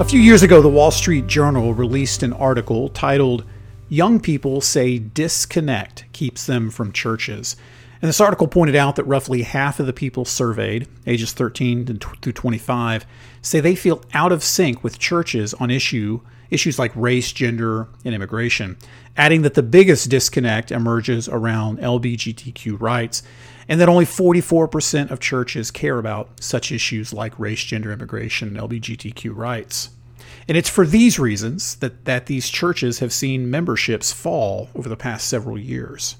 A few years ago, the Wall Street Journal released an article titled, "Young People Say Disconnect Keeps Them from Churches." And this article pointed out that roughly half of the people surveyed, ages 13 through 25, say they feel out of sync with churches on issues like race, gender, and immigration, adding that the biggest disconnect emerges around LGBTQ rights, and that only 44% of churches care about such issues like race, gender, immigration, and LGBTQ rights. And it's for these reasons that these churches have seen memberships fall over the past several years.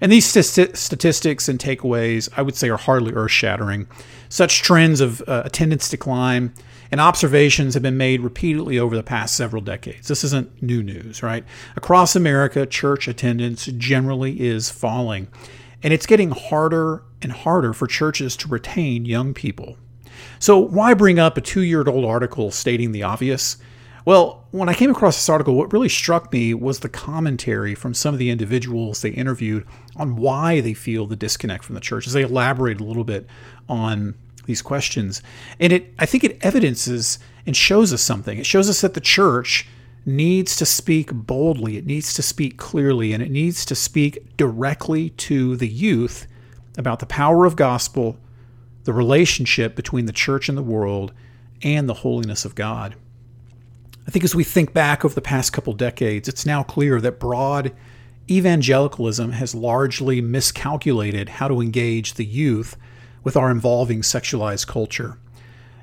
And these statistics and takeaways, I would say, are hardly earth-shattering. Such trends of attendance decline and observations have been made repeatedly over the past several decades. This isn't new news, right? Across America, church attendance generally is falling. And it's getting harder and harder for churches to retain young people. So why bring up a two-year-old article stating the obvious? Well, when I came across this article, what really struck me was the commentary from some of the individuals they interviewed on why they feel the disconnect from the church, as they elaborate a little bit on these questions. And I think it evidences and shows us something. It shows us that the church needs to speak boldly, it needs to speak clearly, and it needs to speak directly to the youth about the power of gospel, the relationship between the church and the world, and the holiness of God. I think as we think back over the past couple decades, it's now clear that broad evangelicalism has largely miscalculated how to engage the youth with our evolving sexualized culture.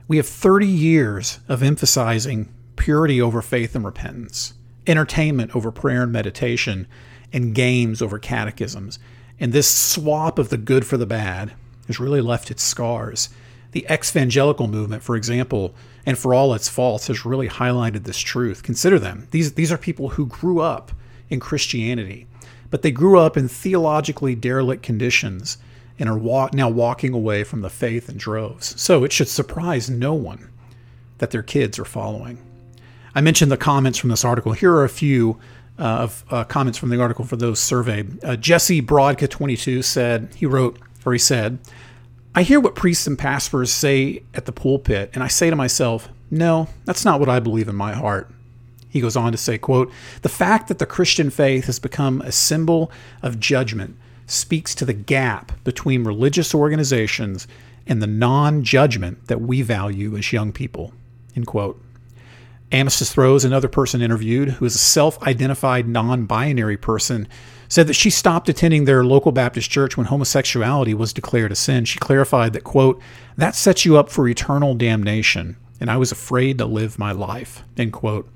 We have 30 years of emphasizing purity over faith and repentance, entertainment over prayer and meditation, and games over catechisms. And this swap of the good for the bad has really left its scars. The ex-evangelical movement, for example, and for all its faults, has really highlighted this truth. Consider them. These are people who grew up in Christianity, but they grew up in theologically derelict conditions and are now walking away from the faith in droves. So it should surprise no one that their kids are following. I mentioned the comments from this article. Here are a few comments from the article for those surveyed. Jesse Brodka, 22, said, "I hear what priests and pastors say at the pulpit, and I say to myself, no, that's not what I believe in my heart." He goes on to say, quote, "The fact that the Christian faith has become a symbol of judgment speaks to the gap between religious organizations and the non-judgment that we value as young people," end quote. Amethyst Rose, another person interviewed, who is a self-identified non-binary person, said that she stopped attending their local Baptist church when homosexuality was declared a sin. She clarified that, quote, "That sets you up for eternal damnation, and I was afraid to live my life," end quote.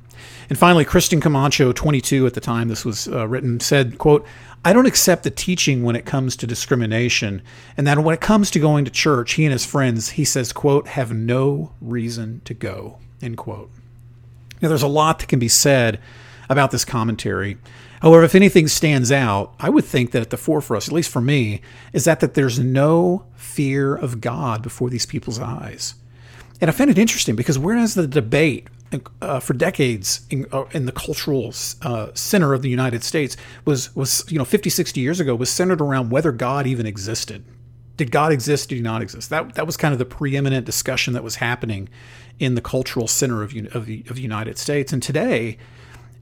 And finally, Kristen Camacho, 22 at the time this was written, said, quote, "I don't accept the teaching when it comes to discrimination, and that when it comes to going to church, he and his friends, he says, quote, have no reason to go," end quote. Now, there's a lot that can be said about this commentary. However, if anything stands out, I would think that at the forefront, at least for me, is that there's no fear of God before these people's eyes. And I find it interesting because whereas the debate for decades in the cultural center of the United States was 50, 60 years ago, was centered around whether God even existed. Did God exist? Did he not exist? That was kind of the preeminent discussion that was happening in the cultural center of the United States. And today,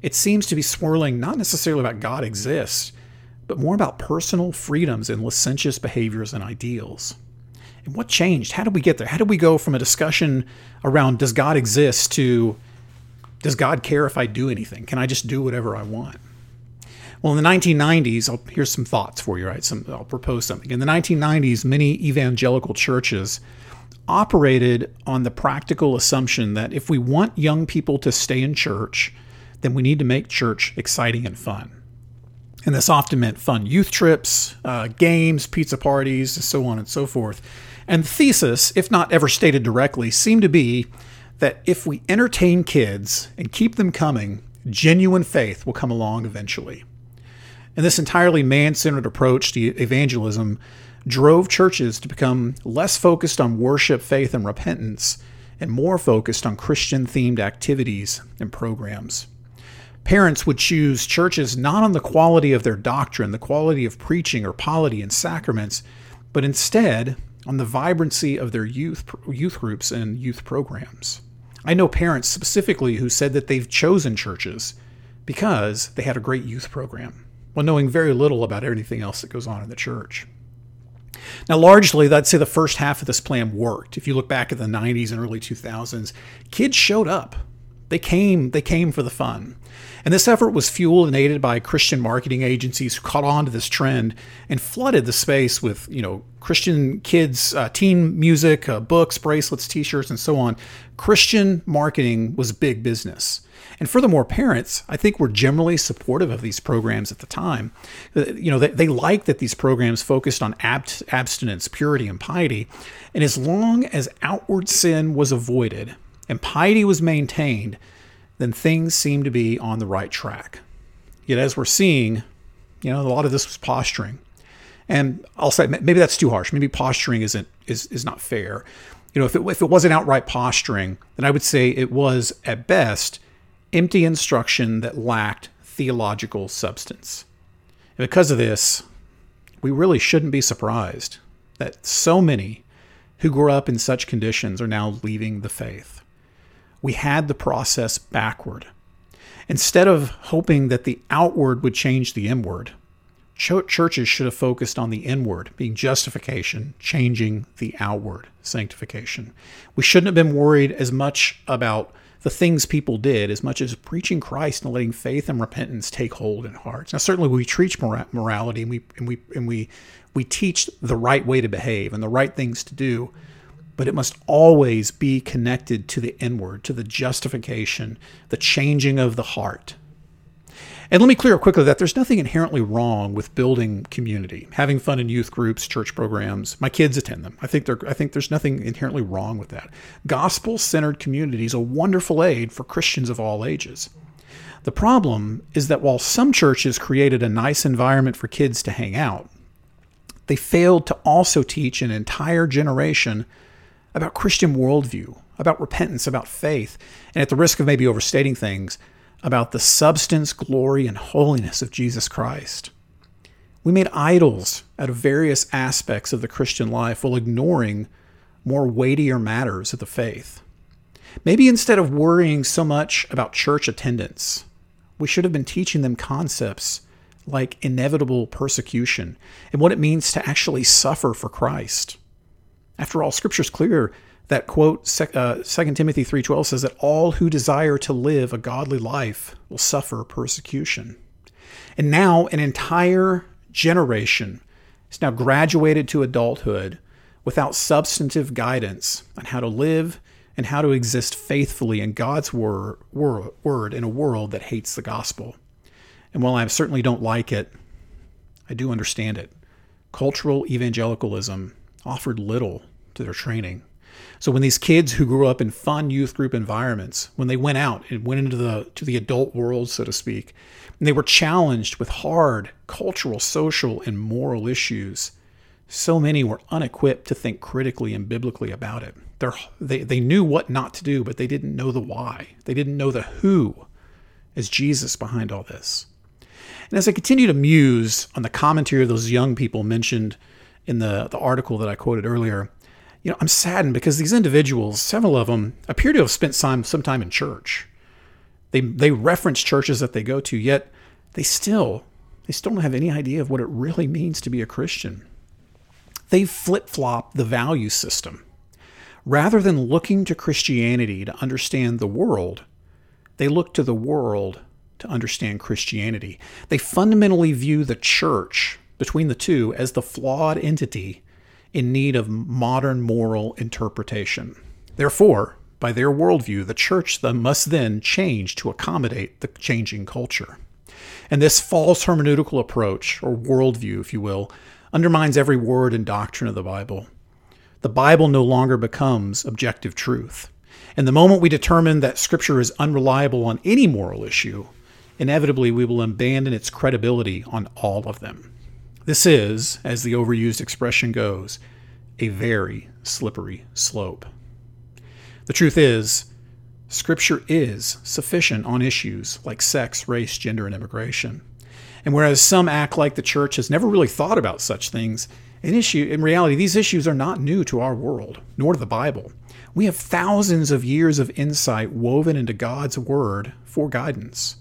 it seems to be swirling not necessarily about God exists, but more about personal freedoms and licentious behaviors and ideals. And what changed? How did we get there? How did we go from a discussion around does God exist to does God care if I do anything? Can I just do whatever I want? Well, in the 1990s, here's some thoughts for you, right? I'll propose something. In the 1990s, many evangelical churches operated on the practical assumption that if we want young people to stay in church, then we need to make church exciting and fun. And this often meant fun youth trips, games, pizza parties, and so on and so forth. And the thesis, if not ever stated directly, seemed to be that if we entertain kids and keep them coming, genuine faith will come along eventually. And this entirely man-centered approach to evangelism drove churches to become less focused on worship, faith, and repentance, and more focused on Christian-themed activities and programs. Parents would choose churches not on the quality of their doctrine, the quality of preaching or polity and sacraments, but instead on the vibrancy of their youth groups and youth programs. I know parents specifically who said that they've chosen churches because they had a great youth program, while knowing very little about anything else that goes on in the church. Now, largely, I'd say the first half of this plan worked. If you look back at the 90s and early 2000s, kids showed up. They came for the fun. And this effort was fueled and aided by Christian marketing agencies who caught on to this trend and flooded the space with, Christian kids, teen music, books, bracelets, t-shirts, and so on. Christian marketing was big business. And furthermore, parents, I think, were generally supportive of these programs at the time. They liked that these programs focused on abstinence, purity, and piety. And as long as outward sin was avoided and piety was maintained, then things seemed to be on the right track. Yet as we're seeing, a lot of this was posturing. And I'll say maybe that's too harsh. Maybe posturing is not fair. If it wasn't outright posturing, then I would say it was, at best, empty instruction that lacked theological substance. And because of this, we really shouldn't be surprised that so many who grew up in such conditions are now leaving the faith. We had the process backward. Instead of hoping that the outward would change the inward, churches should have focused on the inward, being justification, changing the outward, sanctification. We shouldn't have been worried as much about the things people did as much as preaching Christ and letting faith and repentance take hold in hearts. Now, certainly we teach morality and we teach the right way to behave and the right things to do, but it must always be connected to the inward, to the justification, the changing of the heart. And let me clear up quickly that there's nothing inherently wrong with building community, having fun in youth groups, church programs. My kids attend them. I think there's nothing inherently wrong with that. Gospel-centered community is a wonderful aid for Christians of all ages. The problem is that while some churches created a nice environment for kids to hang out, they failed to also teach an entire generation about Christian worldview, about repentance, about faith, and at the risk of maybe overstating things, about the substance, glory, and holiness of Jesus Christ. We made idols out of various aspects of the Christian life while ignoring more weightier matters of the faith. Maybe instead of worrying so much about church attendance, we should have been teaching them concepts like inevitable persecution and what it means to actually suffer for Christ. After all, Scripture's clear that, quote, 2 Timothy 3:12 says that all who desire to live a godly life will suffer persecution. And now an entire generation is now graduated to adulthood without substantive guidance on how to live and how to exist faithfully in God's word in a world that hates the gospel. And while I certainly don't like it, I do understand it. Cultural evangelicalism offered little to their training. So when these kids who grew up in fun youth group environments, when they went out and went into the adult world, so to speak, and they were challenged with hard cultural, social, and moral issues, so many were unequipped to think critically and biblically about it. They knew what not to do, but they didn't know the why. They didn't know the who is Jesus behind all this. And as I continue to muse on the commentary of those young people mentioned in the article that I quoted earlier, I'm saddened because these individuals, several of them, appear to have spent some time in church. They reference churches that they go to, yet they still don't have any idea of what it really means to be a Christian. They've flip-flopped the value system. Rather than looking to Christianity to understand the world, they look to the world to understand Christianity. They fundamentally view the church, between the two, as the flawed entity in need of modern moral interpretation. Therefore, by their worldview, the church must then change to accommodate the changing culture. And this false hermeneutical approach, or worldview, if you will, undermines every word and doctrine of the Bible. The Bible no longer becomes objective truth. And the moment we determine that Scripture is unreliable on any moral issue, inevitably we will abandon its credibility on all of them. This is, as the overused expression goes, a very slippery slope. The truth is, Scripture is sufficient on issues like sex, race, gender, and immigration. And whereas some act like the church has never really thought about such things, An issue, in reality, these issues are not new to our world, nor to the Bible. We have thousands of years of insight woven into God's word for guidance.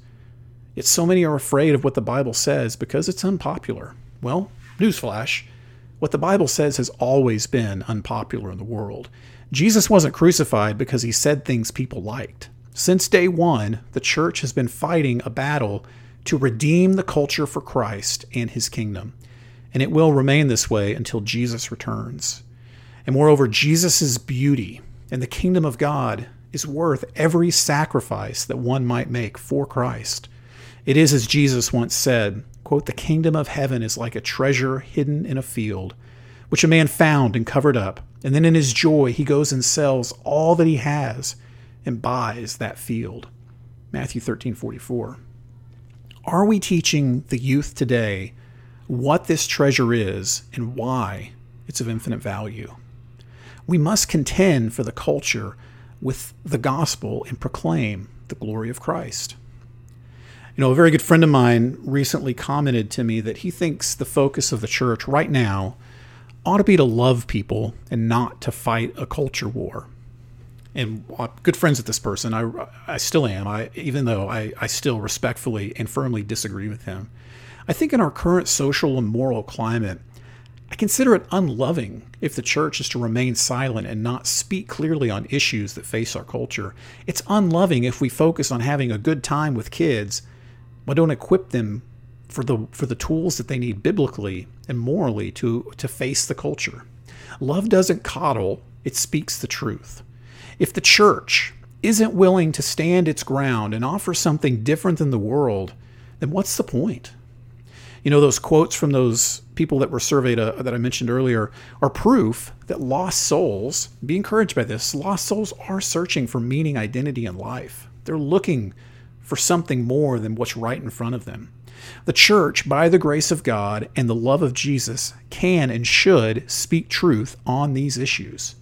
Yet so many are afraid of what the Bible says because it's unpopular. Well, newsflash, what the Bible says has always been unpopular in the world. Jesus wasn't crucified because he said things people liked. Since day one, the church has been fighting a battle to redeem the culture for Christ and his kingdom. And it will remain this way until Jesus returns. And moreover, Jesus' beauty and the kingdom of God is worth every sacrifice that one might make for Christ. It is as Jesus once said, quote, "The kingdom of heaven is like a treasure hidden in a field, which a man found and covered up. And then in his joy, he goes and sells all that he has and buys that field." Matthew 13:44. Are we teaching the youth today what this treasure is and why it's of infinite value? We must contend for the culture with the gospel and proclaim the glory of Christ. You know, a very good friend of mine recently commented to me that he thinks the focus of the church right now ought to be to love people and not to fight a culture war. And I'm good friends with this person. I still am, even though I still respectfully and firmly disagree with him. I think in our current social and moral climate, I consider it unloving if the church is to remain silent and not speak clearly on issues that face our culture. It's unloving if we focus on having a good time with kids, but don't equip them for the tools that they need biblically and morally to face the culture. Love doesn't coddle, it speaks the truth. If the church isn't willing to stand its ground and offer something different than the world, then what's the point? You know, those quotes from those people that were surveyed that I mentioned earlier are proof that lost souls, be encouraged by this, lost souls are searching for meaning, identity, and life. They're looking for something more than what's right in front of them. The church, by the grace of God and the love of Jesus, can and should speak truth on these issues.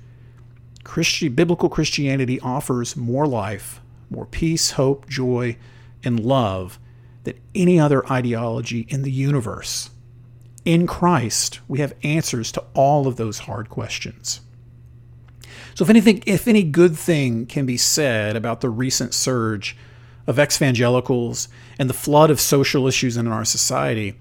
Biblical Christianity offers more life, more peace, hope, joy, and love than any other ideology in the universe. In Christ, we have answers to all of those hard questions. So if any good thing can be said about the recent surge of ex-evangelicals and the flood of social issues in our society,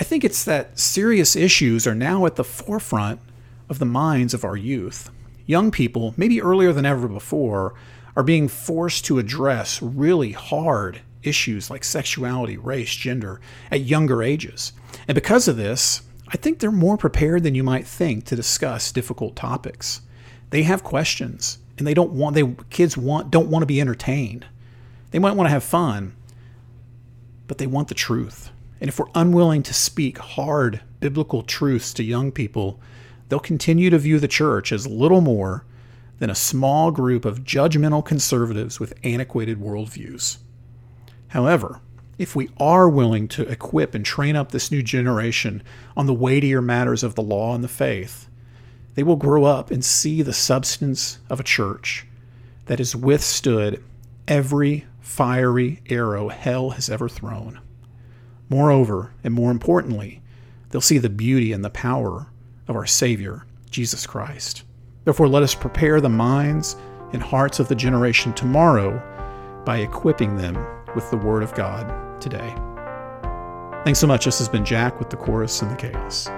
I think it's that serious issues are now at the forefront of the minds of our youth. Young people, maybe earlier than ever before, are being forced to address really hard issues like sexuality, race, gender at younger ages. And because of this, I think they're more prepared than you might think to discuss difficult topics. They have questions, and kids don't want to be entertained. They might want to have fun, but they want the truth. And if we're unwilling to speak hard biblical truths to young people, they'll continue to view the church as little more than a small group of judgmental conservatives with antiquated worldviews. However, if we are willing to equip and train up this new generation on the weightier matters of the law and the faith, they will grow up and see the substance of a church that has withstood every fiery arrow hell has ever thrown. Moreover, and more importantly, they'll see the beauty and the power of our Savior, Jesus Christ. Therefore, let us prepare the minds and hearts of the generation tomorrow by equipping them with the Word of God today. Thanks so much. This has been Jack with the Chorus in the Chaos.